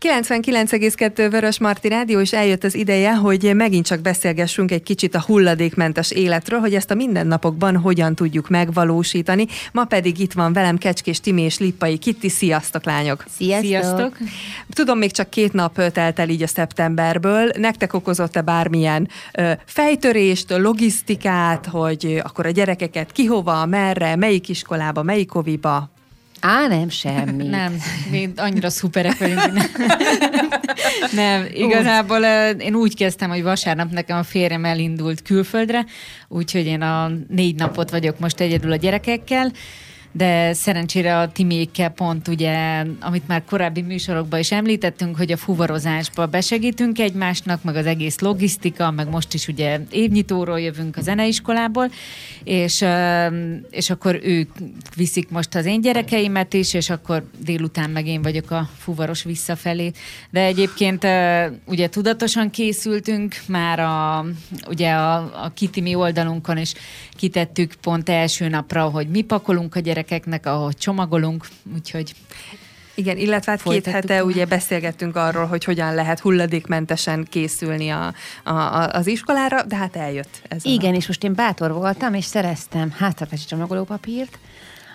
99,2 Vörös Marti Rádió, és eljött az ideje, hogy megint csak beszélgessünk egy kicsit a hulladékmentes életről, hogy ezt a mindennapokban hogyan tudjuk megvalósítani. Ma pedig itt van velem Kecskés Timi és Lippai Kitti. Sziasztok, lányok! Sziasztok! Tudom, még csak 2 nap telt el így a szeptemberből. Nektek okozott-e bármilyen fejtörést, logisztikát, hogy akkor a gyerekeket ki hova, merre, melyik iskolába, melyik oviba? Á, nem, semmi. Nem, mi annyira szuperek vagyunk. Nem, igazából én úgy kezdtem, hogy vasárnap nekem a férjem elindult külföldre, úgyhogy én a 4 napot vagyok most egyedül a gyerekekkel, de szerencsére a Timékkel pont ugye, amit már korábbi műsorokban is említettünk, hogy a fuvarozásba besegítünk egymásnak, meg az egész logisztika, meg most is ugye évnyitóról jövünk a zeneiskolából, és akkor ők viszik most az én gyerekeimet is, és akkor délután meg én vagyok a fuvaros visszafelé. De egyébként ugye tudatosan készültünk, már a Kitimi oldalunkon is kitettük pont első napra, hogy mi pakolunk a gyerekeket, ahogy csomagolunk, úgyhogy... Igen, illetve hát 2 hete ugye beszélgettünk arról, hogy hogyan lehet hulladékmentesen készülni az iskolára, de hát eljött ez. Igen, és most én bátor voltam, és szereztem háztartási csomagolópapírt,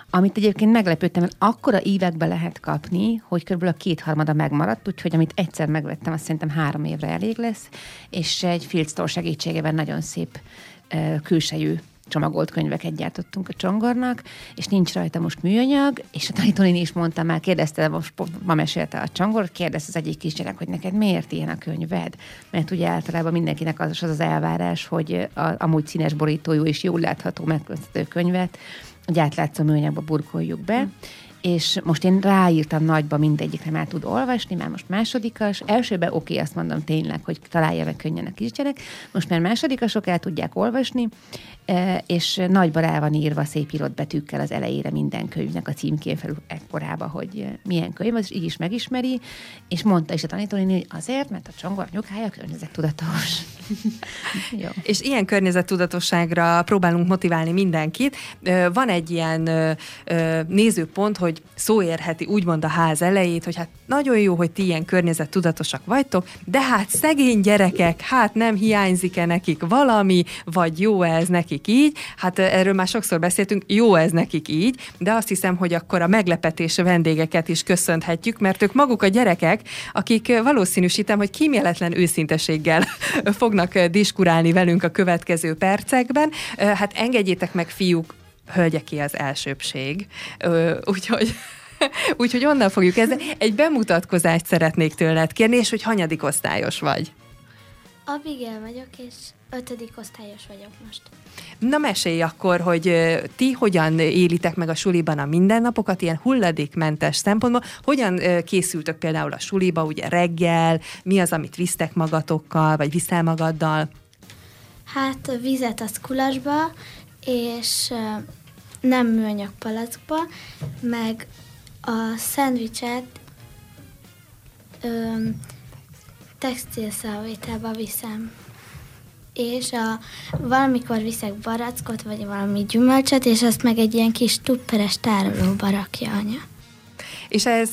amit egyébként meglepődtem, mert akkora ívekbe lehet kapni, hogy körülbelül a 2/3 megmaradt, úgyhogy amit egyszer megvettem, azt szerintem 3 évre elég lesz, és egy filctól segítségével nagyon szép külsejű csomagolt könyveket gyártottunk a Csongornak, és nincs rajta most műanyag, és a tanítónéni is mondta már, kérdezte, most ma mesélte a Csongor, kérdezte az egyik kisgyerek, hogy neked miért ilyen a könyved? Mert ugye általában mindenkinek az elvárás, hogy amúgy színes borítójú és jól látható megköztető könyvet, hogy átlátszó műanyagba burkoljuk be, és most én ráírtam nagyba mindegyikre, már tud olvasni, már most másodikas. Elsőben oké, azt mondom tényleg, hogy találja meg könnyen a kisgyerek. Most már másodikasok el tudják olvasni, és nagyba rá van írva szép írott betűkkel az elejére minden könyvnek a címkén felül ekkorába, hogy milyen könyv az, és így is megismeri, és mondta is a tanítónéni, hogy azért, mert a Csongor nyughája környezettudatos. Jó. És ilyen környezettudatosságra próbálunk motiválni mindenkit. Van egy ilyen nézőpont, hogy szó érheti úgymond a ház elejét, hogy hát nagyon jó, hogy ti ilyen környezettudatosak vagytok, de hát szegény gyerekek, hát nem hiányzik-e nekik valami, vagy jó ez nekik így? Hát erről már sokszor beszéltünk, jó ez nekik így, de azt hiszem, hogy akkor a meglepetés vendégeket is köszönhetjük, mert ők maguk a gyerekek, akik valószínűsítem, hogy kíméletlen őszinteséggel fognak diskurálni velünk a következő percekben. Hát engedjétek meg, fiúk, hölgyeké az elsőbbség. Úgyhogy onnan fogjuk kezdeni. Egy bemutatkozást szeretnék tőled kérni, és hogy hanyadik osztályos vagy? Abigél vagyok, és 5. osztályos vagyok most. Na mesélj akkor, hogy ti hogyan élitek meg a suliban a mindennapokat, ilyen hulladékmentes szempontból. Hogyan készültök például a suliba, ugye reggel, mi az, amit visztek magatokkal, vagy viszel magaddal? Hát a vizet az kulasba, és nem műanyag palackba, meg a szendvicset textilszállvételbe viszem. És valamikor viszek barackot, vagy valami gyümölcsöt, és azt meg egy ilyen kis tupperes tárolóba rakja anya. És ez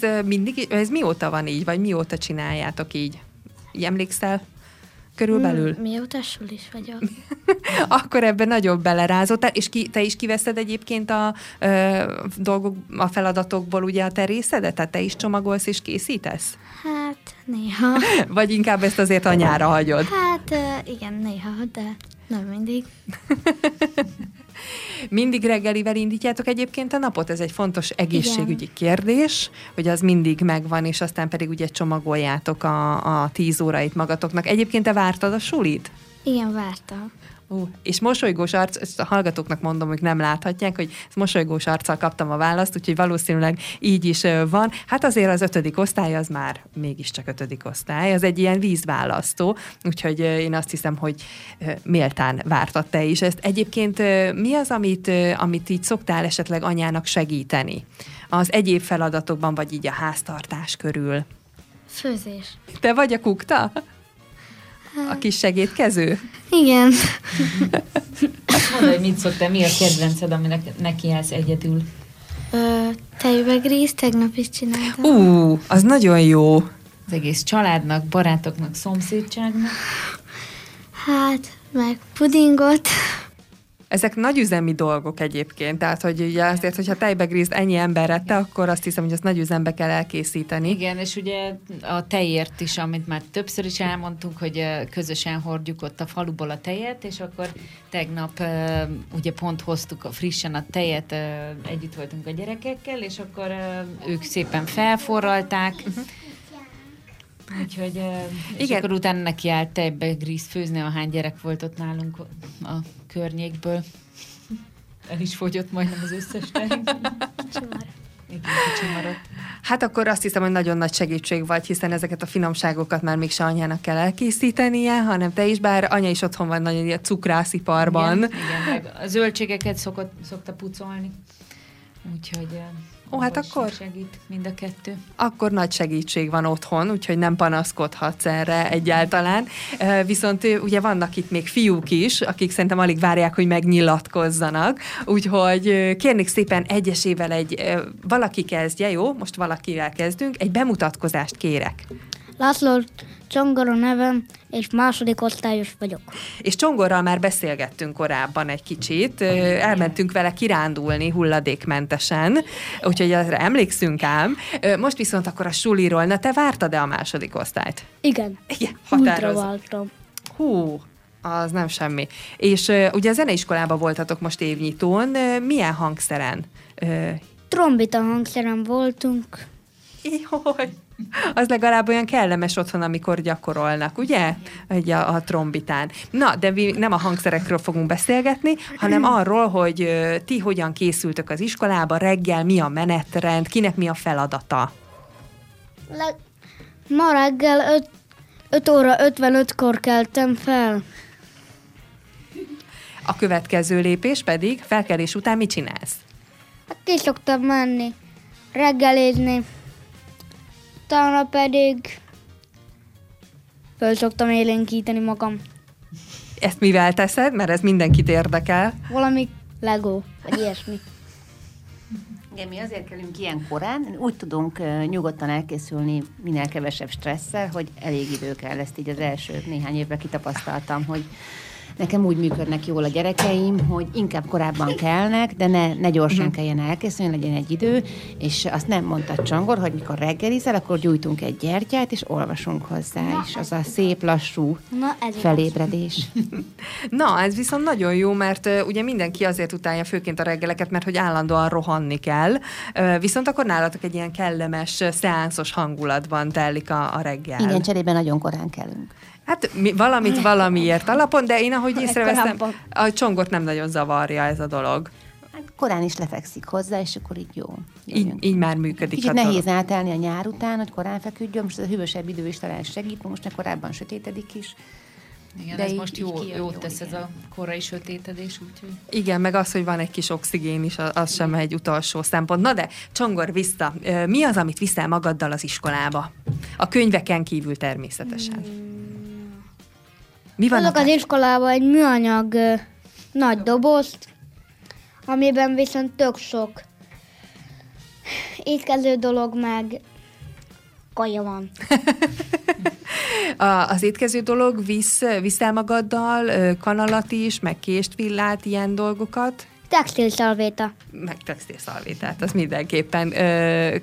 mióta van így, vagy mióta csináljátok így? Emlékszel? Körülbelül. Mióta sulis vagyok. Akkor ebben nagyon belerázottál, és te is kiveszed egyébként a feladatokból ugye a te részedet? Tehát te is csomagolsz és készítesz? Hát néha. Vagy inkább ezt azért anyára hagyod? Hát igen, néha, de nem mindig. Mindig reggelivel indítjátok egyébként a napot? Ez egy fontos egészségügyi kérdés, hogy az mindig megvan, és aztán pedig ugye csomagoljátok a 10 órait magatoknak. Egyébként te vártad a sulit? Igen, vártam. És mosolygós arc, ezt a hallgatóknak mondom, hogy nem láthatják, hogy mosolygós arccal kaptam a választ, úgyhogy valószínűleg így is van. Hát azért az 5. osztály az már mégiscsak 5. osztály, az egy ilyen vízválasztó, úgyhogy én azt hiszem, hogy méltán vártad te is ezt. Egyébként mi az, amit így szoktál esetleg anyának segíteni? Az egyéb feladatokban, vagy így a háztartás körül? Főzés. Te vagy a kukta? A kis segédkező? Igen. Azt mondod, hogy mit szoktál, mi a kedvenced, aminek nekiállsz egyedül? Tejüvegríz, tegnap is csináltam. Az nagyon jó. az egész családnak, barátoknak, szomszédságnak? Hát, meg pudingot. Ezek nagyüzemi dolgok egyébként, tehát hogy ugye azért, hogyha tejbe grízt ennyi emberre, te, akkor azt hiszem, hogy ezt nagyüzembe kell elkészíteni. Igen, és ugye a tejért is, amit már többször is elmondtunk, hogy közösen hordjuk ott a faluból a tejet, és akkor tegnap ugye pont hoztuk frissen a tejet, együtt voltunk a gyerekekkel, és akkor ők szépen felforralták, úgyhogy, és akkor utána neki állt tejbe grízt főzni, ahány gyerek volt ott nálunk a környékből. El is fogyott majdnem az összes tej. Hát akkor azt hiszem, hogy nagyon nagy segítség vagy, hiszen ezeket a finomságokat már mégse anyának kell elkészítenie, hanem te is, bár anya is otthon van nagyon ilyen cukrásziparban. Igen, igen, a zöldségeket szokta pucolni. Úgyhogy... Ó, hát akkor segít mind a kettő. Akkor nagy segítség van otthon, úgyhogy nem panaszkodhatsz erre egyáltalán. Viszont ugye vannak itt még fiúk is, akik szerintem alig várják, hogy megnyilatkozzanak. Úgyhogy kérnék szépen egyesével valaki kezdje, jó? Most valakivel kezdünk. Egy bemutatkozást kérek. László, Csongor a nevem, és második osztályos vagyok. És Csongorral már beszélgettünk korábban egy kicsit, elmentünk vele kirándulni hulladékmentesen, úgyhogy arra emlékszünk ám. Most viszont akkor a suliról, na te vártad-e a második osztályt? Igen. Igen, határozott. Vártam. Hú, az nem semmi. És ugye a zeneiskolában voltatok most évnyitón, milyen hangszeren? Trombita hangszeren voltunk. Jaj. Az legalább olyan kellemes otthon, amikor gyakorolnak, ugye? Ugye a trombitán. Na, de mi nem a hangszerekről fogunk beszélgetni, hanem arról, hogy ti hogyan készültök az iskolába, reggel mi a menetrend, kinek mi a feladata? Ma reggel 5 óra 55-kor keltem fel. A következő lépés pedig, felkelés után mit csinálsz? Hát ki szoktam menni, reggelizni. Utána pedig föl szoktam élénkíteni magam. Ezt mivel teszed? Mert ez mindenkit érdekel. Valami Lego, vagy ilyesmi. Igen, mi azért kellünk ilyen korán, úgy tudunk nyugodtan elkészülni minél kevesebb stresszel, hogy elég idő kell. Ezt így az első néhány évben kitapasztaltam, hogy nekem úgy működnek jól a gyerekeim, hogy inkább korábban kelnek, de ne gyorsan kelljen elkészülni, legyen egy idő, és azt nem mondta Csongor, hogy mikor reggelizel, akkor gyújtunk egy gyertyát, és olvasunk hozzá is. Az a szép, lassú felébredés. Na, ez viszont nagyon jó, mert ugye mindenki azért utálja főként a reggeleket, mert hogy állandóan rohanni kell, viszont akkor nálatok egy ilyen kellemes, szeánszos hangulatban telik a reggel. Igen, cserében nagyon korán kelünk. Hát valamit valamiért alapon, de én ahogy észreveszem, a Csongort nem nagyon zavarja ez a dolog. Hát korán is lefekszik hozzá, és akkor így jó. Így már működik kicsit a dolog. Nehéz átállni a nyár után, hogy korán feküdjön, most a hűvösebb idő is talán segít, most ne korábban sötétedik is. Igen, de ez így, most jót tesz ez a korai sötétedés, úgyhogy... Igen, meg az, hogy van egy kis oxigén is, az sem egy utolsó szempont. Na de, Csongor, vissza. Mi az, amit viszel magaddal az iskolába? A könyveken kívül természetesen. Mi van az iskolában egy műanyag nagy dobozt, amiben viszont tök sok étkező dolog, meg kaja van. Az étkező dolog, viszel magaddal kanalat is, meg kést, villát, ilyen dolgokat? Textilszalvéta. Meg textilszalvétát, az mindenképpen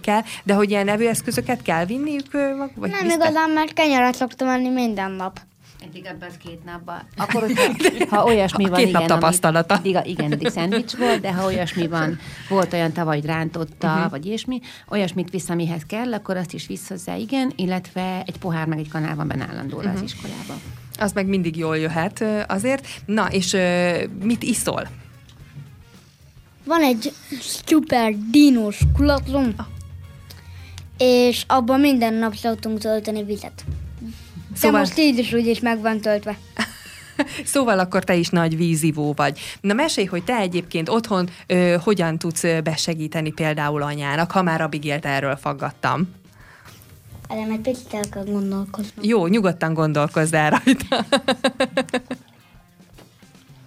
kell. De hogy ilyen evőeszközöket kell vinniük? Nem igazán, mert kenyeret szoktam enni minden nap. Eddig ebben az 2 napban. Akkor, ha olyasmi van, igen, tapasztalata. Eddig szendvics volt, de ha olyasmi van, volt olyan tavaly rántotta, vagy ilyesmi, olyasmit visz, amihez kell, akkor azt is visz hozzá, igen, illetve egy pohár meg egy kanál van benne állandóra az iskolában. Az meg mindig jól jöhet azért. Na, és mit iszol? Van egy szuper dinos kulaklom, és abban minden nap szoktunk tölteni vizet. Szóval... most így is úgy is meg van töltve. Szóval akkor te is nagy vízivó vagy. Na mesélj, hogy te egyébként otthon hogyan tudsz besegíteni például anyának, ha már Abigélt erről faggattam. Erre egy picit el kell gondolkoznom. Jó, nyugodtan gondolkozz el rajta.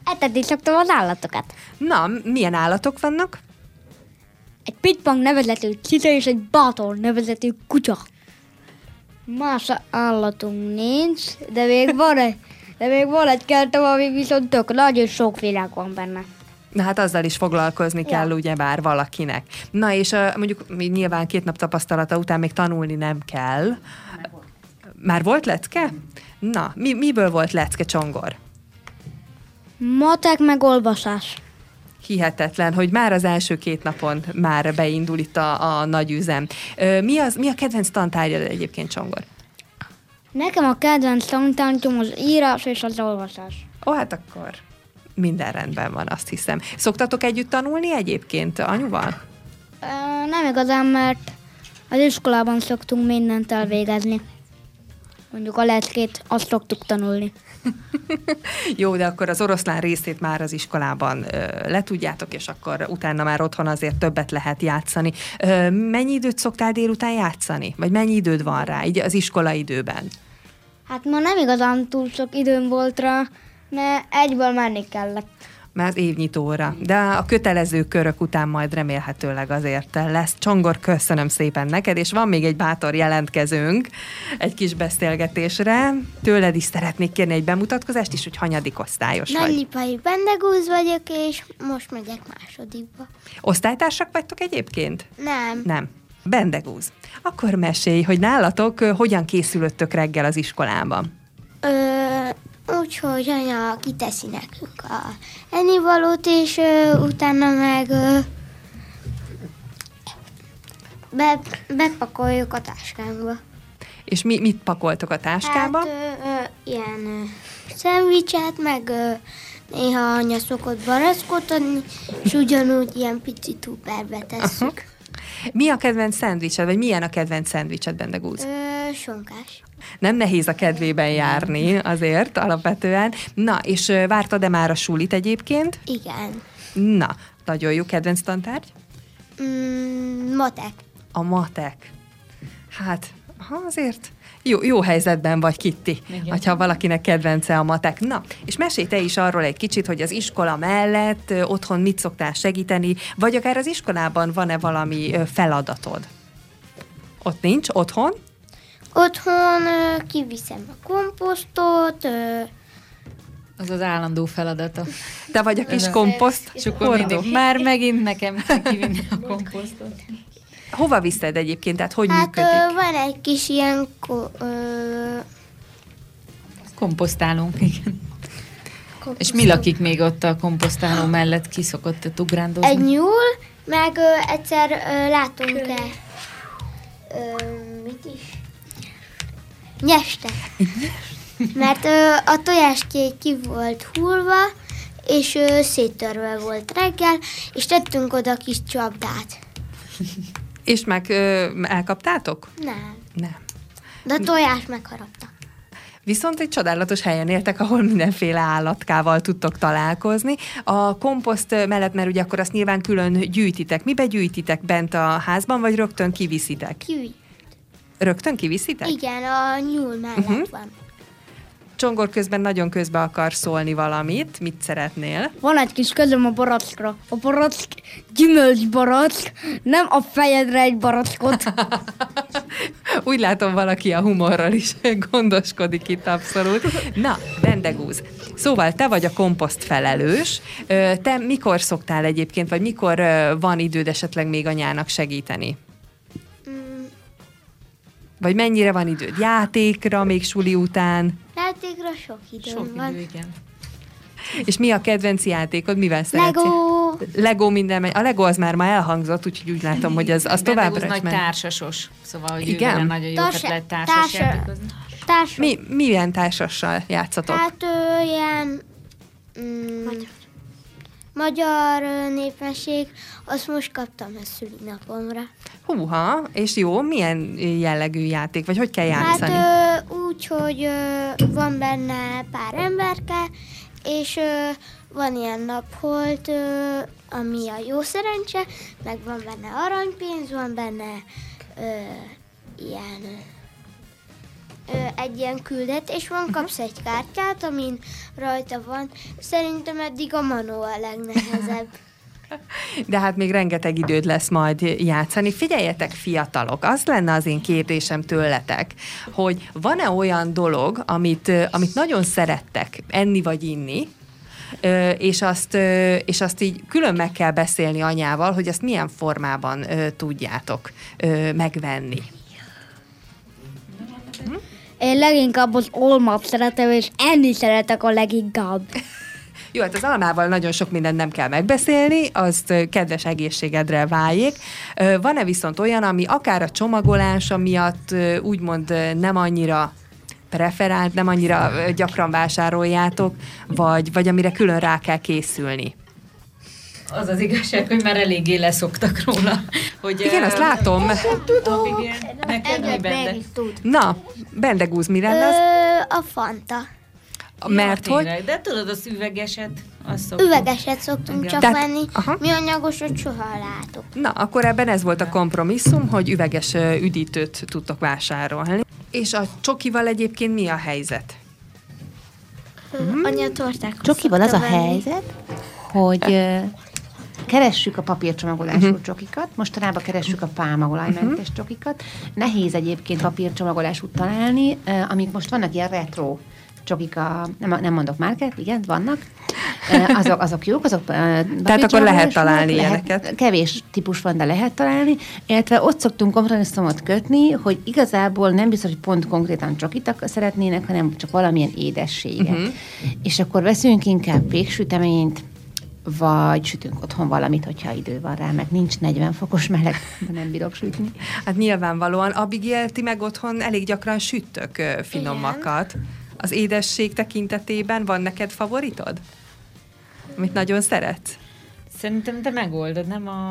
Etetni szoktam az állatokat. Na, milyen állatok vannak? Egy pitpang nevezetű cica és egy bátor nevezetű kutya. Más állatunk nincs, de még van egy, kertem, ami viszont tök nagy, és sok világ van benne. Na hát azzal is foglalkozni kell, ugyebár valakinek. Na és mondjuk nyilván 2 nap tapasztalata után még tanulni nem kell. Már volt lecke? Na, miből volt lecke, Csongor? Matek meg olvasás. Hihetetlen, hogy már az első 2 napon már beindul itt a nagy üzem. Mi a kedvenc tantárgyad egyébként, Csongor? Nekem a kedvenc tantárgyom az írás és az olvasás. Ó, hát akkor minden rendben van, azt hiszem. Szoktatok együtt tanulni egyébként anyuval? Nem igazán, mert az iskolában szoktunk mindent elvégezni. Mondjuk a leckét, azt szoktuk tanulni. Jó, de akkor az oroszlán részét már az iskolában letudjátok, és akkor utána már otthon azért többet lehet játszani. Mennyi időt szoktál délután játszani? Vagy mennyi időd van rá, így az iskola időben? Hát ma nem igazán túl sok időm volt rá, mert egyből menni kellett. Már évnyitóra, de a kötelező körök után majd remélhetőleg azért lesz. Csongor, köszönöm szépen neked, és van még egy bátor jelentkezőnk egy kis beszélgetésre. Tőled is szeretnék kérni egy bemutatkozást is, hogy hanyadik osztályos vagy. Lippai Bendegúz vagyok, és most megyek 2. Osztálytársak vagytok egyébként? Nem. Nem. Bendegúz. Akkor mesélj, hogy nálatok hogyan készülöttök reggel az iskolában? Úgyhogy anya kiteszi nekünk a ennivalót, és utána meg bepakoljuk a táskánkba. És mit pakoltok a táskába? Hát ilyen szendvicset, meg néha anya szokott barackot adni, és ugyanúgy ilyen pici tupperbe tesszük. Aha. Mi a kedvenc szendvicsed, vagy milyen a kedvenc szendvicsed, Bendegúz? Sonkás. Nem nehéz a kedvében járni azért alapvetően. Na, és vártad-e már a sulit egyébként? Igen. Na, nagyon jó, kedvenc tantárgy? Matek. A matek. Hát, azért jó helyzetben vagy, Kitti, hogyha valakinek kedvence a matek. Na, és mesélj te is arról egy kicsit, hogy az iskola mellett otthon mit szoktál segíteni, vagy akár az iskolában van-e valami feladatod? Ott nincs? Otthon? Otthon kiviszem a komposztot. Az az állandó feladata. Te vagy a kis komposzt hordó. Már megint nekem kell kivinni a komposztot. Hova viszed egyébként? Tehát hogy működik? Hát van egy kis ilyen... komposztálunk, igen. Komposztálunk. És mi lakik még ott a komposztáló mellett? Ki szokott ugrándozni? Egy nyúl, meg egyszer látunk-e... mit is? Nyeste. Mert a tojáskék ki volt hullva, és széttörve volt reggel, és tettünk oda kis csapdát. És meg elkaptátok? Nem. De a tojást megharapta. Viszont egy csodálatos helyen éltek, ahol mindenféle állatkával tudtok találkozni. A komposzt mellett, mert ugye akkor azt nyilván külön gyűjtitek. Mibe gyűjtitek? Bent a házban, vagy rögtön kiviszitek? Rögtön kiviszitek? Igen, a nyúl mellett van. Csongor, közben nagyon közbe akar szólni valamit. Mit szeretnél? Van egy kis közöm a barackra. A barack gyümölcsbarack, nem a fejedre egy barackot. Úgy látom, valaki a humorral is gondoskodik itt abszolút. Na, Bendegúz. Szóval te vagy a komposzt felelős. Te mikor szoktál egyébként, vagy mikor van időd esetleg még anyának segíteni? Vagy mennyire van időd? Játékra még suli után? Játékra sok időm van. Igen. És mi a kedvenc játékod? Mivel szeretsz? Lego minden megy. A Lego az már ma elhangzott, úgyhogy úgy látom, hogy az továbbra is nagy társasos. Szóval, hogy igen? Nagyon jókat lehet társas játékozni. Milyen társassal játszatok? Hát ilyen... magyar népesség, azt most kaptam a szülinapomra. Húha, és jó, milyen jellegű játék, vagy hogy kell játszani? Hát úgy, hogy van benne pár emberke, és van ilyen napholt, ami a jó szerencse, meg van benne aranypénz, van benne ilyen... egy ilyen küldetés van, kapsz egy kártyát, amin rajta van. Szerintem eddig a Manó a legnehezebb. De hát még rengeteg időd lesz majd játszani. Figyeljetek, fiatalok, az lenne az én kérdésem tőletek, hogy van-e olyan dolog, amit nagyon szerettek enni vagy inni, és azt így külön meg kell beszélni anyával, hogy azt milyen formában tudjátok megvenni. Én leginkább az olmát szeretem, és enni szeretek a leginkább. Jó, hát az almával nagyon sok mindent nem kell megbeszélni, azt kedves egészségedre váljék. Van-e viszont olyan, ami akár a csomagolása miatt úgymond nem annyira preferált, nem annyira gyakran vásároljátok, vagy amire külön rá kell készülni? Az az igazság, hogy már eléggé leszoktak róla. Hogy igen, azt látom. Na, Bendegúz, mi lenne az? A Fanta. Mert ja, hogy? De tudod, az üvegeset? Üvegeset szoktunk csak venni, mi anyagosat soha látok. Na, akkor ebben ez volt a kompromisszum, hogy üveges üdítőt tudtok vásárolni. És a csokival egyébként mi a helyzet? Anya, tortákat csokival az venni. A helyzet, hogy keressük a papírcsomagolású csokikat, mostanában keressük a pálmaolajmentes csokikat. Nehéz egyébként papírcsomagolásút találni, amik most vannak ilyen retro csokik, nem mondok márkát, igen, vannak. Azok jók, azok... Tehát akkor lehet találni ilyeneket. Kevés típus van, de lehet találni. Illetve ott szoktunk kompromisszumot kötni, hogy igazából nem biztos, hogy pont konkrétan csokitak szeretnének, hanem csak valamilyen édességet. És akkor veszünk inkább péksüteményt, vagy sütünk otthon valamit, hogyha idő van rá, meg nincs 40 fokos meleg, de nem bírok sütni. Hát nyilvánvalóan. Abigél, ti meg otthon elég gyakran süttök finomakat. Igen. Az édesség tekintetében van neked favoritod? Amit nagyon szeretsz? Szerintem te megoldod, nem a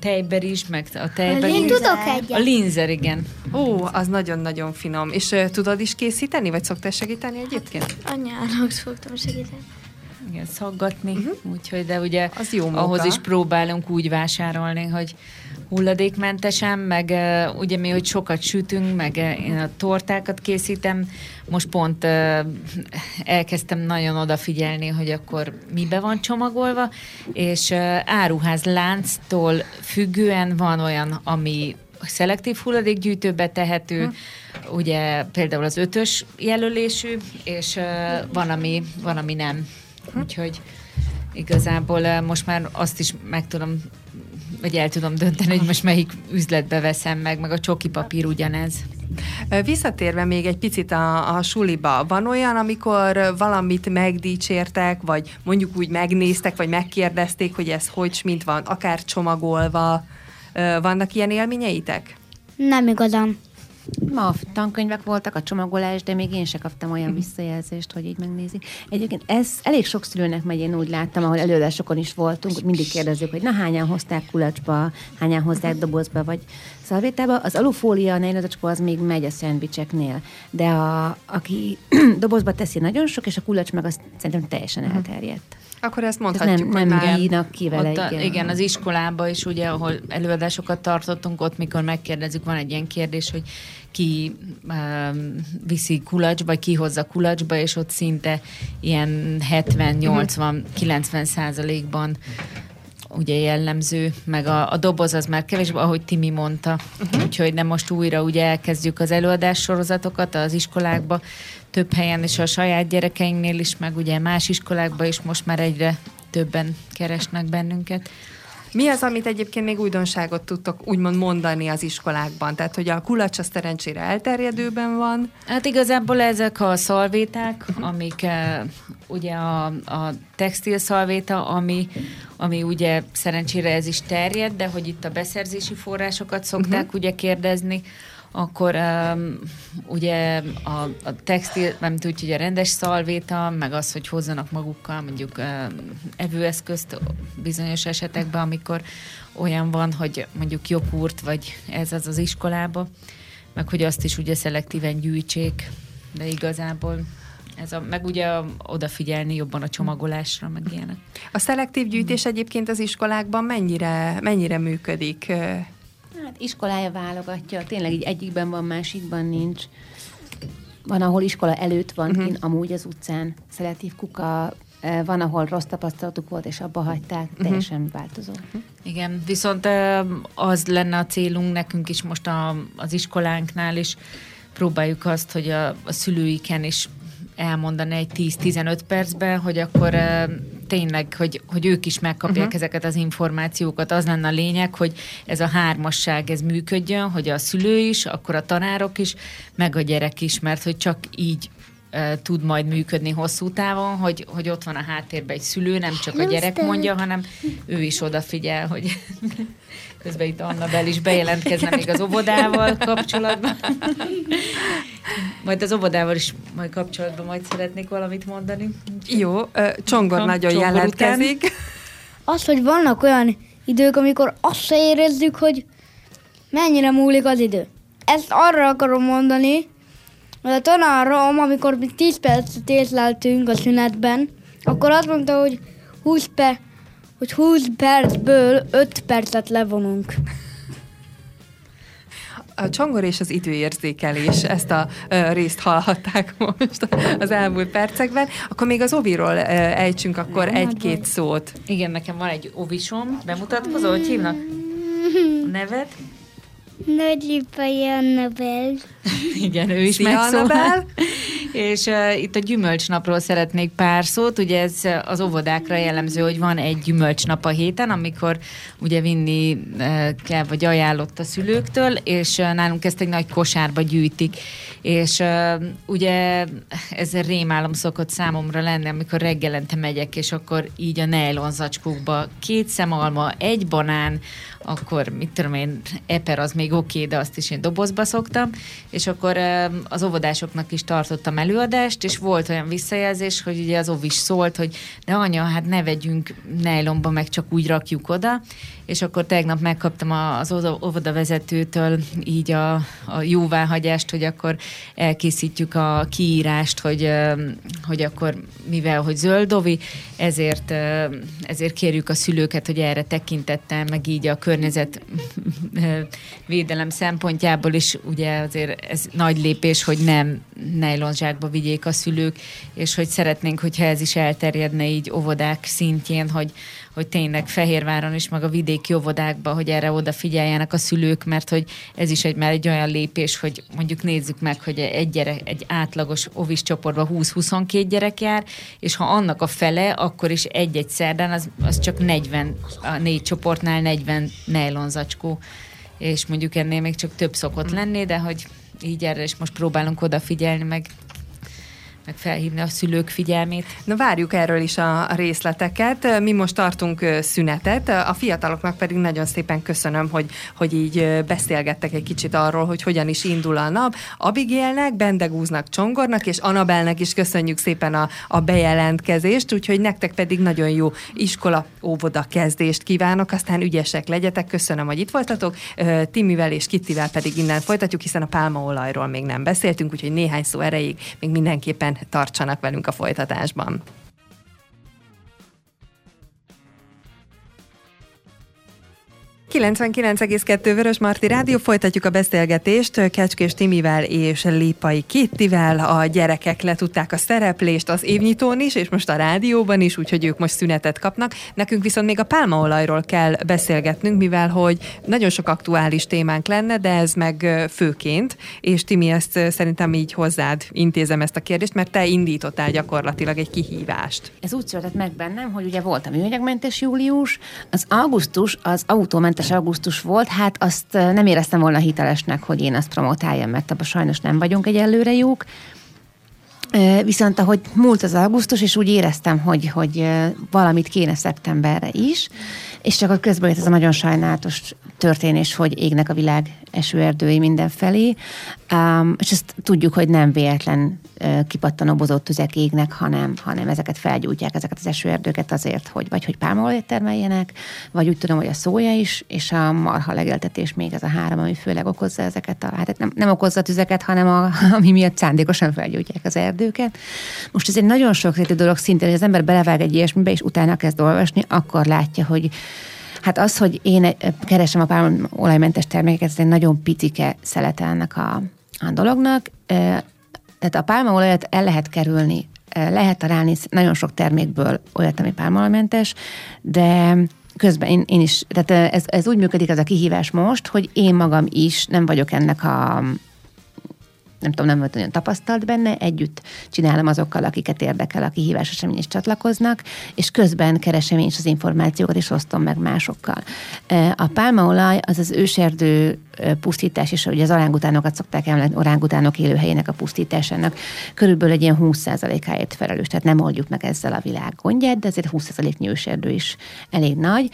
tejber is, meg a tejber. Én tudok egyet. A linzer, igen. Ó, az nagyon-nagyon finom. És tudod is készíteni, vagy szoktál segíteni egyébként? Anyának szoktam segíteni. Igen, szaggatni. Úgyhogy, de ugye az jó munka. Ahhoz is próbálunk úgy vásárolni, hogy hulladékmentesen, meg ugye mi, hogy sokat sütünk, meg én a tortákat készítem. Most pont elkezdtem nagyon odafigyelni, hogy akkor mibe van csomagolva, és áruház lánctól függően van olyan, ami szelektív hulladékgyűjtőbe tehető, ugye például az 5-ös jelölésű, és van, ami nem. Úgyhogy igazából most már azt is meg tudom, vagy el tudom dönteni, hogy most melyik üzletbe veszem meg a csoki papír ugyanez. Visszatérve még egy picit a suliba, van olyan, amikor valamit megdicsértek, vagy mondjuk úgy megnéztek, vagy megkérdezték, hogy ez hogy, mint van, akár csomagolva. Vannak ilyen élményeitek? Nem igazán. Ma tankönyvek voltak, a csomagolás, de még én se kaptam olyan visszajelzést, hogy így megnézik. Egyébként ez elég sok szülőnek megy, én úgy láttam, ahol előadásokon is voltunk, mindig kérdezzük, hogy na hányan hozták kulacsba, hányan hozták dobozba, vagy szalvétába. Az alufólia, a nejlacskó az még megy a szendvicseknél, de aki dobozba teszi nagyon sok, és a kulacs meg az szerintem teljesen elterjedt. Akkor ezt mondhatjuk, nem, hogy nem írnak ki vele. Igen, az iskolában is, ugye, ahol előadásokat tartottunk, ott mikor megkérdezzük, van egy ilyen kérdés, hogy ki viszi kulacsba, ki hozza kulacsba, és ott szinte ilyen 70-80-90%-ban ugye jellemző, meg a doboz az már kevés, ahogy Timi mondta. Úgyhogy de most újra ugye elkezdjük az előadás sorozatokat az iskolákba, több helyen, és a saját gyerekeinknél is, meg ugye más iskolákban is most már egyre többen keresnek bennünket. Mi az, amit egyébként még újdonságot tudtok úgymond mondani az iskolákban? Tehát, hogy a kulacs az szerencsére elterjedőben van. Hát igazából ezek a szalvéták, amik ugye a textil szalvéta, ami ugye szerencsére ez is terjed, de hogy itt a beszerzési forrásokat szokták ugye kérdezni, akkor ugye a textil, nem tudjuk, hogy a rendes szalvéta, meg az, hogy hozzanak magukkal mondjuk evőeszközt bizonyos esetekben, amikor olyan van, hogy mondjuk joghurt, vagy ez az iskolába, meg hogy azt is ugye szelektíven gyűjtsék, de igazából meg ugye odafigyelni jobban a csomagolásra, meg ilyenek. A szelektív gyűjtés egyébként az iskolákban mennyire működik? Hát iskolája válogatja, tényleg így egyikben van, másikban nincs. Van, ahol iskola előtt van, amúgy az utcán szelektív kuka Van, ahol rossz tapasztalatuk volt, és abba hagyták, teljesen változó. Igen, viszont az lenne a célunk nekünk is most az iskolánknál is, próbáljuk azt, hogy a szülőiken is elmondani egy 10-15 percben, hogy akkor tényleg, hogy ők is megkapják ezeket az információkat. Az lenne a lényeg, hogy ez a hármasság, ez működjön, hogy a szülő is, akkor a tanárok is, meg a gyerek is, mert hogy csak így tud majd működni hosszú távon, hogy ott van a háttérben egy szülő, nem csak a gyerek mondja, hanem ő is odafigyel, hogy közben itt Anabel is bejelentkezne még az óvodával kapcsolatban. Majd az óvodával is majd kapcsolatban majd szeretnék valamit mondani. Jó, Csongor nagyon jelentkezik. Az, hogy vannak olyan idők, amikor azt se érezzük, hogy mennyire múlik az idő. Ezt arra akarom mondani, a tanárom, amikor mi 10 percet észleltünk a szünetben, akkor azt mondta, hogy 20 percből 5 percet levonunk. A Csongor és az időérzékelés, ezt a részt hallhatták most az elmúlt percekben. Akkor még az oviról ejtsünk akkor egy-két szót. Igen, nekem van egy ovisom. Bemutatkozol, hogy hívnak? A neved? Nagy Lippai Anabel. Igen, ő is megszólal. És itt a gyümölcsnapról szeretnék pár szót. Ugye ez az óvodákra jellemző, hogy van egy gyümölcsnap a héten, amikor ugye vinni kell, vagy ajánlott a szülőktől, és nálunk ezt egy nagy kosárba gyűjtik. És ugye ez rémálom szokott számomra lenni, amikor reggelente megyek, és akkor így a nejlon zacskókba 2 szemalma, 1 banán, akkor mit tudom én, eper az még oké, de azt is én dobozba szoktam, és akkor az óvodásoknak is tartottam előadást, és volt olyan visszajelzés, hogy ugye az ovis szólt, hogy de anya, hát ne vegyünk nejlomba, meg csak úgy rakjuk oda, és akkor tegnap megkaptam az óvodavezetőtől így a jóváhagyást, hogy akkor elkészítjük a kiírást, hogy akkor mivel, hogy zöldovi, ezért kérjük a szülőket, hogy erre tekintettel, meg így a környezetvédelem szempontjából is ugye azért ez nagy lépés, hogy nem nejlonzsákba vigyék a szülők, és hogy szeretnénk, hogyha ez is elterjedne így óvodák szintjén, hogy tényleg Fehérváron is, meg a vidéki óvodákban, hogy erre odafigyeljenek a szülők, mert hogy ez is már egy olyan lépés, hogy mondjuk nézzük meg, hogy egy átlagos ovis csoportban 20-22 gyerek jár, és ha annak a fele, akkor is egy-egy szerdán, az csak 40, a 4 csoportnál 40 nejlonzacskó. És mondjuk ennél még csak több szokott lenni, de hogy így erre is most próbálunk odafigyelni, meg felhívni a szülők figyelmét. Na várjuk erről is a részleteket. Mi most tartunk szünetet, a fiataloknak pedig nagyon szépen köszönöm, hogy így beszélgettek egy kicsit arról, hogy hogyan is indul a nap. Abigélnek, Bendegúznak, Csongornak és Anabelnek is köszönjük szépen a bejelentkezést, úgyhogy nektek pedig nagyon jó iskola, óvoda kezdést kívánok, aztán ügyesek legyetek, köszönöm, hogy itt voltatok. Timivel és Kittivel pedig innen folytatjuk, hiszen a pálmaolajról még nem beszéltünk, úgyhogy néhány szó erejéig még mindenképpen tartsanak velünk a folytatásban. Vörös Marti Rádió, folytatjuk a beszélgetést Kecskés Timivel és Lippai Kittivel. A gyerekek letudták a szereplést az évnyitón is, és most a rádióban is, úgyhogy ők most szünetet kapnak. Nekünk viszont még a pálmaolajról kell beszélgetnünk, mivel hogy nagyon sok aktuális témánk lenne, de ez meg főként, és Timi, ezt szerintem így hozzád intézem ezt a kérdést, mert te indítottál gyakorlatilag egy kihívást. Ez úgy született meg bennem, hogy ugye volt a műanyagmentes július, az augusztus az autómentes augusztus volt, hát azt nem éreztem volna hitelesnek, hogy én azt promotáljam, mert abban sajnos nem vagyunk egyelőre jók. Viszont ahogy múlt az augusztus, és úgy éreztem, hogy valamit kéne szeptemberre is, és csak ott közben jött ez a nagyon sajnálatos történés, hogy égnek a világ esőerdői mindenfelé, és ezt tudjuk, hogy nem véletlen kipattanó bozott tüzek égnek, hanem ezeket felgyújtják, ezeket az esőerdőket azért, hogy vagy hogy pálmaolajat termeljenek, vagy úgy tudom, hogy a szója is, és a marha legeltetés még ez a 3, ami főleg okozza ezeket hát nem okozza a tüzeket, hanem ami miatt szándékosan felgyújtják az erdőket. Most ez egy nagyon sokrétű dolog szintén, hogy az ember belevág egy ilyesmibe, és utána kezd olvasni, akkor látja, hogy hát az, hogy én keresem a pálmaolajmentes termékeket, ez egy nagyon picike szelete ennek a dolognak. Tehát a pálmaolajat el lehet kerülni Lehet találni nagyon sok termékből olyat, ami pálmaolajmentes, de közben én is, tehát ez úgy működik ez a kihívás most, hogy én magam is nem vagyok ennek a nem volt olyan tapasztalt benne, együtt csinálom azokkal, akiket érdekel, a kihívás esemény is csatlakoznak, és közben keresem én is az információkat, és osztom meg másokkal. A pálmaolaj az az őserdő pusztítás, és ugye az orángutánokat szokták említeni, orángutánok élőhelyének a pusztításának körülbelül egy ilyen 20%-áért felelős, tehát nem oldjuk meg ezzel a világ gondját, de azért 20%-nyi őserdő is elég nagy.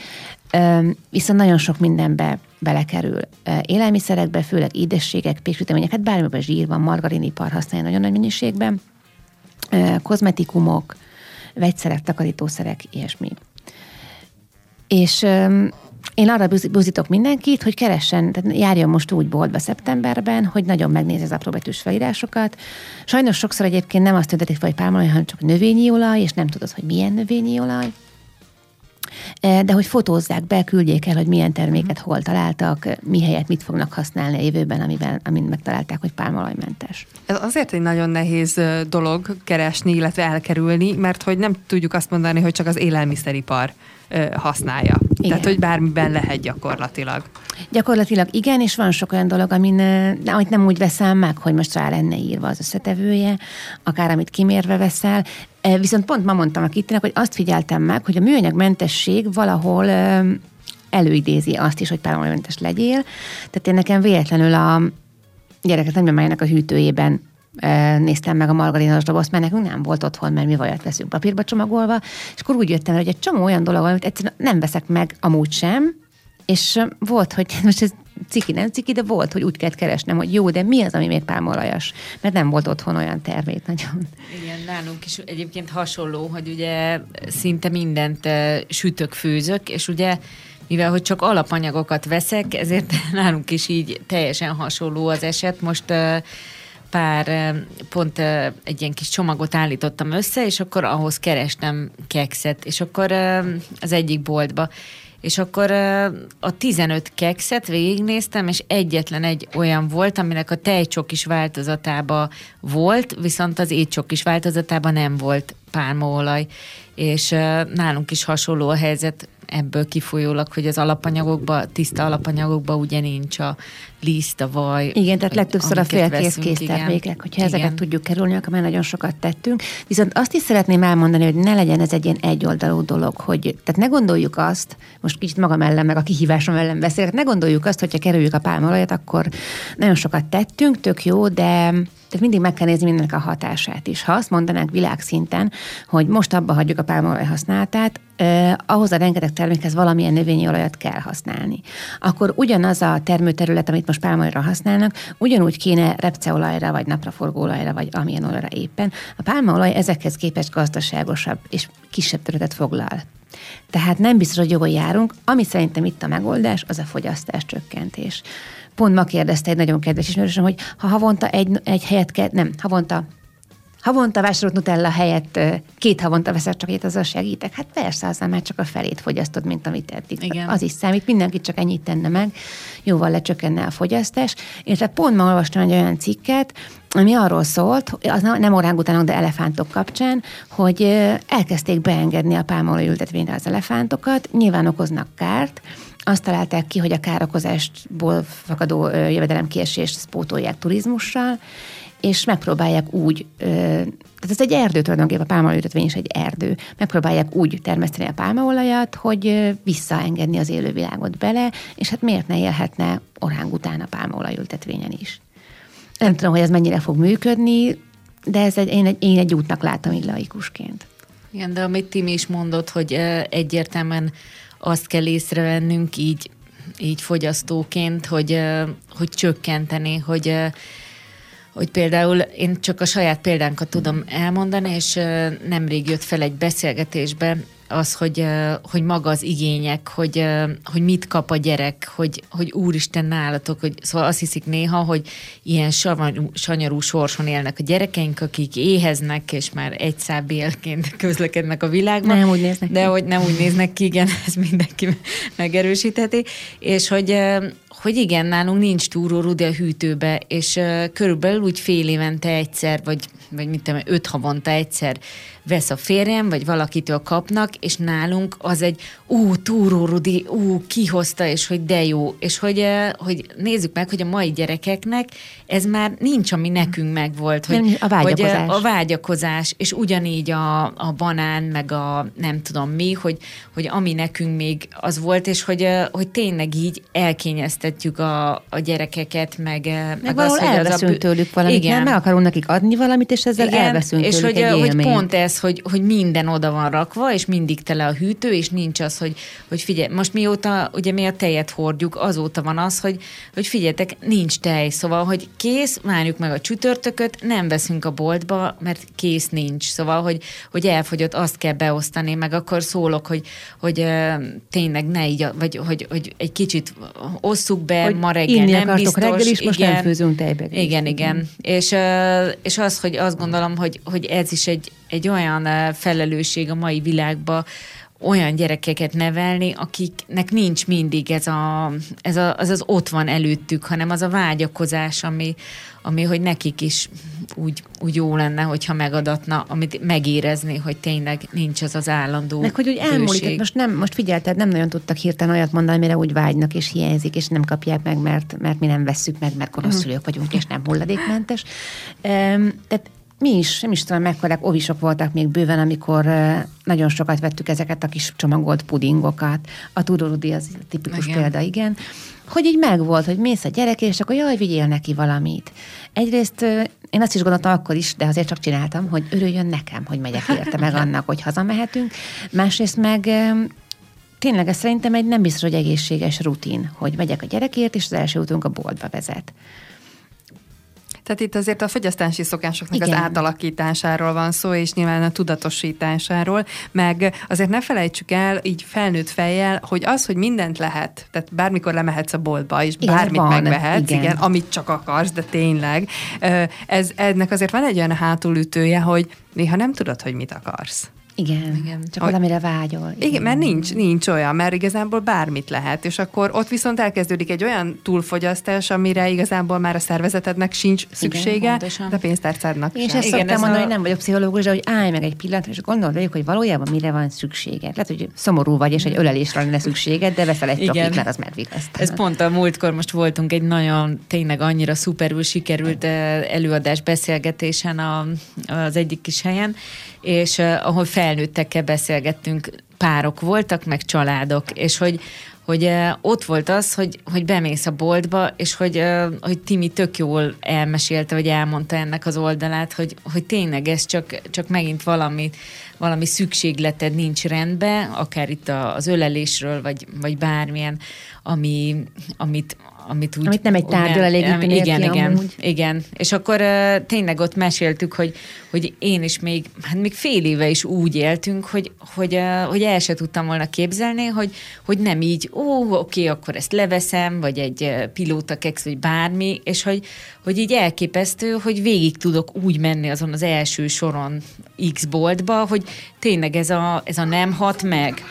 Viszont nagyon sok mindenbe belekerül. Élelmiszerekbe, főleg édességek, péksütemények, hát bármiben zsír van, margarinipar használja nagyon nagy mennyiségben, kozmetikumok, vegyszerek, takarítószerek, ilyesmi. És én arra buzdítok mindenkit, hogy keressen, tehát járjon most úgy boltba szeptemberben, hogy nagyon megnézi az apróbetűs felírásokat. Sajnos sokszor egyébként nem azt tüntetik fel, hogy pálmaolaj, hanem csak növényi olaj, és nem tudod, hogy milyen növényi olaj. De hogy fotózzák be, küldjék el, hogy milyen terméket hol találtak, mi helyet mit fognak használni a jövőben, amin megtalálták, hogy pálmaolajmentes. Ez azért egy nagyon nehéz dolog keresni, illetve elkerülni, mert hogy nem tudjuk azt mondani, hogy csak az élelmiszeripar használja. Igen. Tehát, hogy bármiben lehet gyakorlatilag. Gyakorlatilag igen, és van sok olyan dolog, amit nem úgy veszem meg, hogy most rá lenne írva az összetevője, akár amit kimérve veszel. Viszont pont ma mondtam a Kittinek, hogy azt figyeltem meg, hogy a műanyagmentesség valahol előidézi azt is, hogy pálmaolajmentes legyél. Tehát én nekem véletlenül a gyereket nagymamájának a hűtőjében néztem meg a margarinos dobozt, mert nekünk nem volt otthon, mert mi vajat veszünk papírba csomagolva, és akkor úgy jöttem el, hogy egy csomó olyan dolog van, amit egyszerűen nem veszek meg amúgy sem, és volt, hogy most ez ciki, nem ciki, de volt, hogy úgy kellett keresnem, hogy jó, de mi az, ami még pálmaolajas? Mert nem volt otthon olyan termék nagyon. Igen, nálunk is egyébként hasonló, hogy ugye szinte mindent sütök, főzök, és ugye mivel, hogy csak alapanyagokat veszek, ezért nálunk is így teljesen hasonló az eset. Most pár pont egy ilyen kis csomagot állítottam össze, és akkor ahhoz kerestem kekszet, és akkor az egyik boltba. És akkor a 15 kekszet végignéztem, és egyetlen egy olyan volt, aminek a tejcsokis változatába volt, viszont az étcsokis változatába nem volt pálmaolaj. És nálunk is hasonló a helyzet, ebből kifolyólag, hogy az alapanyagokba, tiszta alapanyagokba ugye nincs a liszt, a vaj. Igen, tehát legtöbbször a félkész késztermékek, hogyha ezeket tudjuk kerülni, akkor már nagyon sokat tettünk. Viszont azt is szeretném elmondani, hogy ne legyen ez egy ilyen egyoldalú dolog, hogy tehát ne gondoljuk azt, most kicsit magam ellen, meg a kihívásom ellen beszélek, ne gondoljuk azt, hogyha kerüljük a pálmaolajat, akkor nagyon sokat tettünk, tök jó, de tehát mindig meg kell nézni mindennek a hatását is. Ha azt mondanánk világszinten, hogy most abba hagyjuk a pálmaolaj használatát, ahhoz a rengeteg termékhez valamilyen növényi olajat kell használni. Akkor ugyanaz a termőterület, amit most pálmaolajra használnak, ugyanúgy kéne repceolajra, vagy napraforgóolajra, vagy amilyen olajra éppen. A pálmaolaj ezekhez képest gazdaságosabb és kisebb területet foglal. Tehát nem biztos, hogy jól járunk. Ami szerintem itt a megoldás, az a fogyasztás csökkentés. Pont ma kérdezte egy nagyon kedves ismerősöm, hogy ha havonta egy helyet, nem, havonta vásárolt Nutella helyett 2 havonta veszek csak egyet, azzal segítek. Hát persze, azzal már csak a felét fogyasztod, mint amit eddig. Igen. Az is számít, mindenki csak ennyit tenne meg, jóval lecsökkenne a fogyasztás. Illetve pont ma olvastam egy olyan cikket, ami arról szólt, az nem orángutánok, de elefántok kapcsán, hogy elkezdték beengedni a pálmaolaj ültetvényre az elefántokat, nyilván okoznak kárt. Azt találták ki, hogy a károkozásból fakadó jövedelemkiesést pótolják turizmussal, és megpróbálják úgy, tehát ez egy erdő tulajdonképpen, a pálmaolajültetvény is egy erdő, megpróbálják úgy termeszteni a pálmaolajat, hogy visszaengedni az élővilágot bele, és hát miért ne élhetne orángután a pálmaolajültetvényen is. Nem tudom, hogy ez mennyire fog működni, de ez én egy útnak látom így laikusként. Igen, de amit Timi is mondott, hogy egyértelműen azt kell észrevennünk így fogyasztóként, hogy csökkenteni, hogy például én csak a saját példánkat tudom elmondani, és nemrég jött fel egy beszélgetésbe az, hogy maga az igények, hogy mit kap a gyerek, hogy úristen nálatok, hogy szóval azt hiszik néha, hogy ilyen sanyarú sorson élnek a gyerekeink, akik éheznek, és már egy szábbélként közlekednek a világban. Nem úgy néznek ki. De hogy nem úgy néznek ki, igen, ez mindenki megerősítheti. És hogy hogy igen, nálunk nincs túrórudi a hűtőbe, és körülbelül úgy fél évente egyszer, vagy mit tudom, 5 havonta egyszer vesz a férjem, vagy valakitől kapnak, és nálunk az egy túrórudi, kihozta, és hogy de jó, és hogy nézzük meg, hogy a mai gyerekeknek ez már nincs, ami nekünk megvolt, hogy a vágyakozás, és ugyanígy a banán, meg a nem tudom mi, hogy ami nekünk még az volt, és hogy tényleg így elkényeztetjük a gyerekeket, meg valahol az, hogy elveszünk tőlük valamit, igen. Meg akarunk nekik adni valamit, és ezzel igen, elveszünk és tőlük egy élményt. És pont ez, hogy minden oda van rakva, és mindig tele a hűtő, és nincs az, hogy figyelj, most mióta ugye mi a tejet hordjuk, azóta van az, hogy figyeljetek, nincs tej, szóval, hogy kész, várjuk meg a csütörtököt, nem veszünk a boltba, mert kész nincs, szóval, hogy elfogyott, azt kell beosztani, meg akkor szólok, hogy tényleg ne így, vagy hogy egy kicsit osszuk be, hogy ma reggel nem biztos. Reggel is, most igen, nem főzünk tejbe. Igen, igen. És az, hogy azt gondolom, hogy ez is egy olyan felelősség a mai világban, olyan gyerekeket nevelni, akiknek nincs mindig ez az ott van előttük, hanem az a vágyakozás, ami hogy nekik is úgy jó lenne, hogyha megadatna, amit megérezni, hogy tényleg nincs az állandó. Meg hogy úgy elmúlik, most figyelted, nem nagyon tudtak hirtelen olyat mondani, mire úgy vágynak és hiányzik, és nem kapják meg, mert mi nem vesszük meg, mert gonosz szülők vagyunk, és nem hulladékmentes. Tehát mi is tudom, mekkorák ovisok voltak még bőven, amikor nagyon sokat vettük ezeket a kis csomagolt pudingokat. A túrórudi az tipikus igen. Példa, igen. Hogy így megvolt, hogy mész a gyerek, és akkor jaj, vigyél neki valamit. Egyrészt én azt is gondoltam akkor is, de azért csak csináltam, hogy örüljön nekem, hogy megyek érte meg annak, hogy hazamehetünk. Másrészt meg... Tényleg ez szerintem egy nem biztos, hogy egészséges rutin, hogy megyek a gyerekért, és az első útunk a boltba vezet. Tehát itt azért a fogyasztási szokásoknak igen. Az átalakításáról van szó, és nyilván a tudatosításáról, meg azért ne felejtsük el így felnőtt fejjel, hogy az, hogy mindent lehet, tehát bármikor lemehetsz a boltba, és igen, bármit megvehetsz, igen, amit csak akarsz, de tényleg. Ennek azért van egy olyan hátulütője, hogy néha nem tudod, hogy mit akarsz. Igen, csak valamire vágyol. Igen, mert nincs olyan, mert igazából bármit lehet, és akkor ott viszont elkezdődik egy olyan túlfogyasztás, amire igazából már a szervezetednek sincs szüksége, igen, de pénztárcádnak sem. És ezt szoktam mondani, hogy nem vagyok pszichológus, de hogy állj meg egy pillanatra, és gondold végig, hogy valójában mire van szükséged. Lehet, hogy szomorú vagy, és egy ölelésre lenne szükséged, de veszel egy csokit, mert az megvigasztal. Ez pont a múltkor, most voltunk egy nagyon, tényleg annyira szuperül sikerült előadás beszélgetésen az egyik kis helyen, és ahol felnőttekkel beszélgettünk, párok voltak, meg családok, és hogy ott volt az, hogy bemész a boltba, és hogy Timi tök jól elmesélte, vagy elmondta ennek az oldalát, hogy tényleg ez csak megint valami szükségleted nincs rendben, akár itt az ölelésről, vagy bármilyen, amit nem egy tárgyal elégíteni. Igen. És akkor tényleg ott meséltük, hogy én is még fél éve is úgy éltünk, hogy el se tudtam volna képzelni, hogy nem így, oké, akkor ezt leveszem, vagy egy pilótakeksz, vagy bármi, és hogy így elképesztő, hogy végig tudok úgy menni azon az első soron X boltba, hogy tényleg ez a nem hat meg.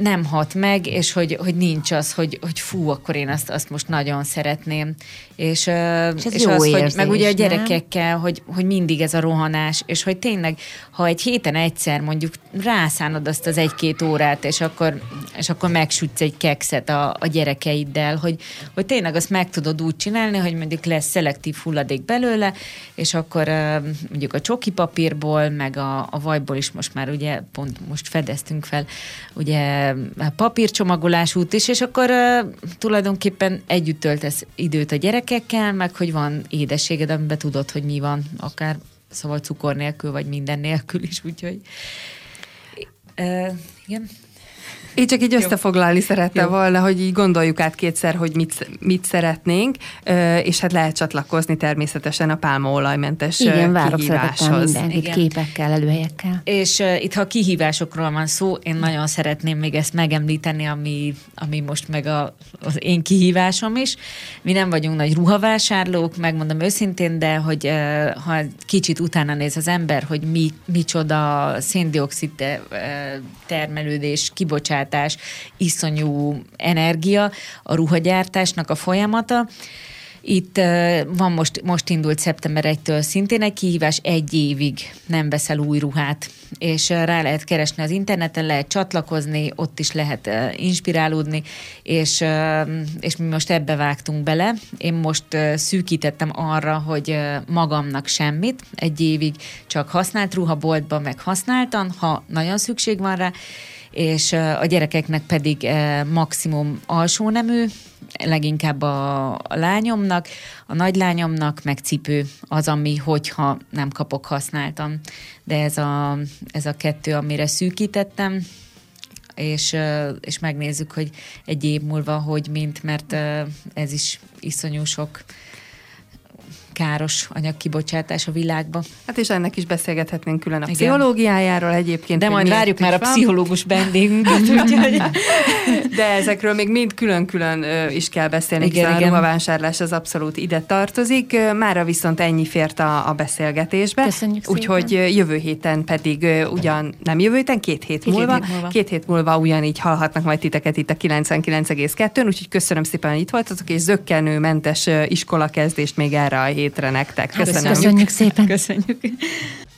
Nem hat meg, és hogy nincs az, hogy fú, akkor én azt most nagyon szeretném. És az, érzés, hogy meg ugye a gyerekekkel, hogy mindig ez a rohanás, és hogy tényleg, ha egy héten egyszer mondjuk rászánod azt az 1-2 órát, és akkor megsütsz egy kekszet a gyerekeiddel, hogy tényleg azt meg tudod úgy csinálni, hogy mondjuk lesz szelektív hulladék belőle, és akkor mondjuk a csokipapírból, meg a vajból is most már ugye pont most fedeztünk fel, ugye papírcsomagolás út is, és akkor tulajdonképpen együtt töltesz időt a gyerekekkel, meg hogy van édességed, amiben tudod, hogy mi van, akár szóval cukor nélkül, vagy minden nélkül is, úgyhogy igen. Én csak így összefoglalni szerettem volna, hogy így gondoljuk át kétszer, hogy mit szeretnénk, és hát lehet csatlakozni természetesen a pálmaolajmentes kihíváshoz. Igen, képekkel, előhelyekkel. És itt, ha kihívásokról van szó, én nagyon szeretném még ezt megemlíteni, ami most meg az én kihívásom is. Mi nem vagyunk nagy ruhavásárlók, megmondom őszintén, de hogy ha kicsit utána néz az ember, hogy micsoda széndioxid termelődés, kibocsátás, kibocsátás, iszonyú energia, a ruhagyártásnak a folyamata. Itt van most indult szeptember 1-től szintén egy kihívás, egy évig nem veszel új ruhát, és rá lehet keresni az interneten, lehet csatlakozni, ott is lehet inspirálódni, és mi most ebbe vágtunk bele. Én most szűkítettem arra, hogy magamnak semmit, egy évig csak használt ruhaboltban meg használtan, ha nagyon szükség van rá, és a gyerekeknek pedig maximum alsónemű, leginkább a lányomnak, a nagylányomnak meg cipő az, ami hogyha nem kapok használtam. De ez a kettő, amire szűkítettem, és megnézzük, hogy egy év múlva hogy mint, mert ez is iszonyú sok káros anyagkibocsátás a világba. Hát és ennek is beszélgethetnénk külön a pszichológiájáról egyébként. De majd várjuk már a pszichológus vendégünket. De ezekről még mind külön-külön is kell beszélni, hiszen a ruhavásárlás az abszolút ide tartozik. Mára viszont ennyi fért a beszélgetésbe. Köszönjük. Úgyhogy jövő héten pedig két hét múlva ugyanígy hallhatnak majd titeket itt a 99,2-n, úgyhogy köszönöm szépen, hogy itt voltatok, és zökkenőmentes iskolakezdést még erre a hétre nektek. Köszönjük szépen. Köszönjük.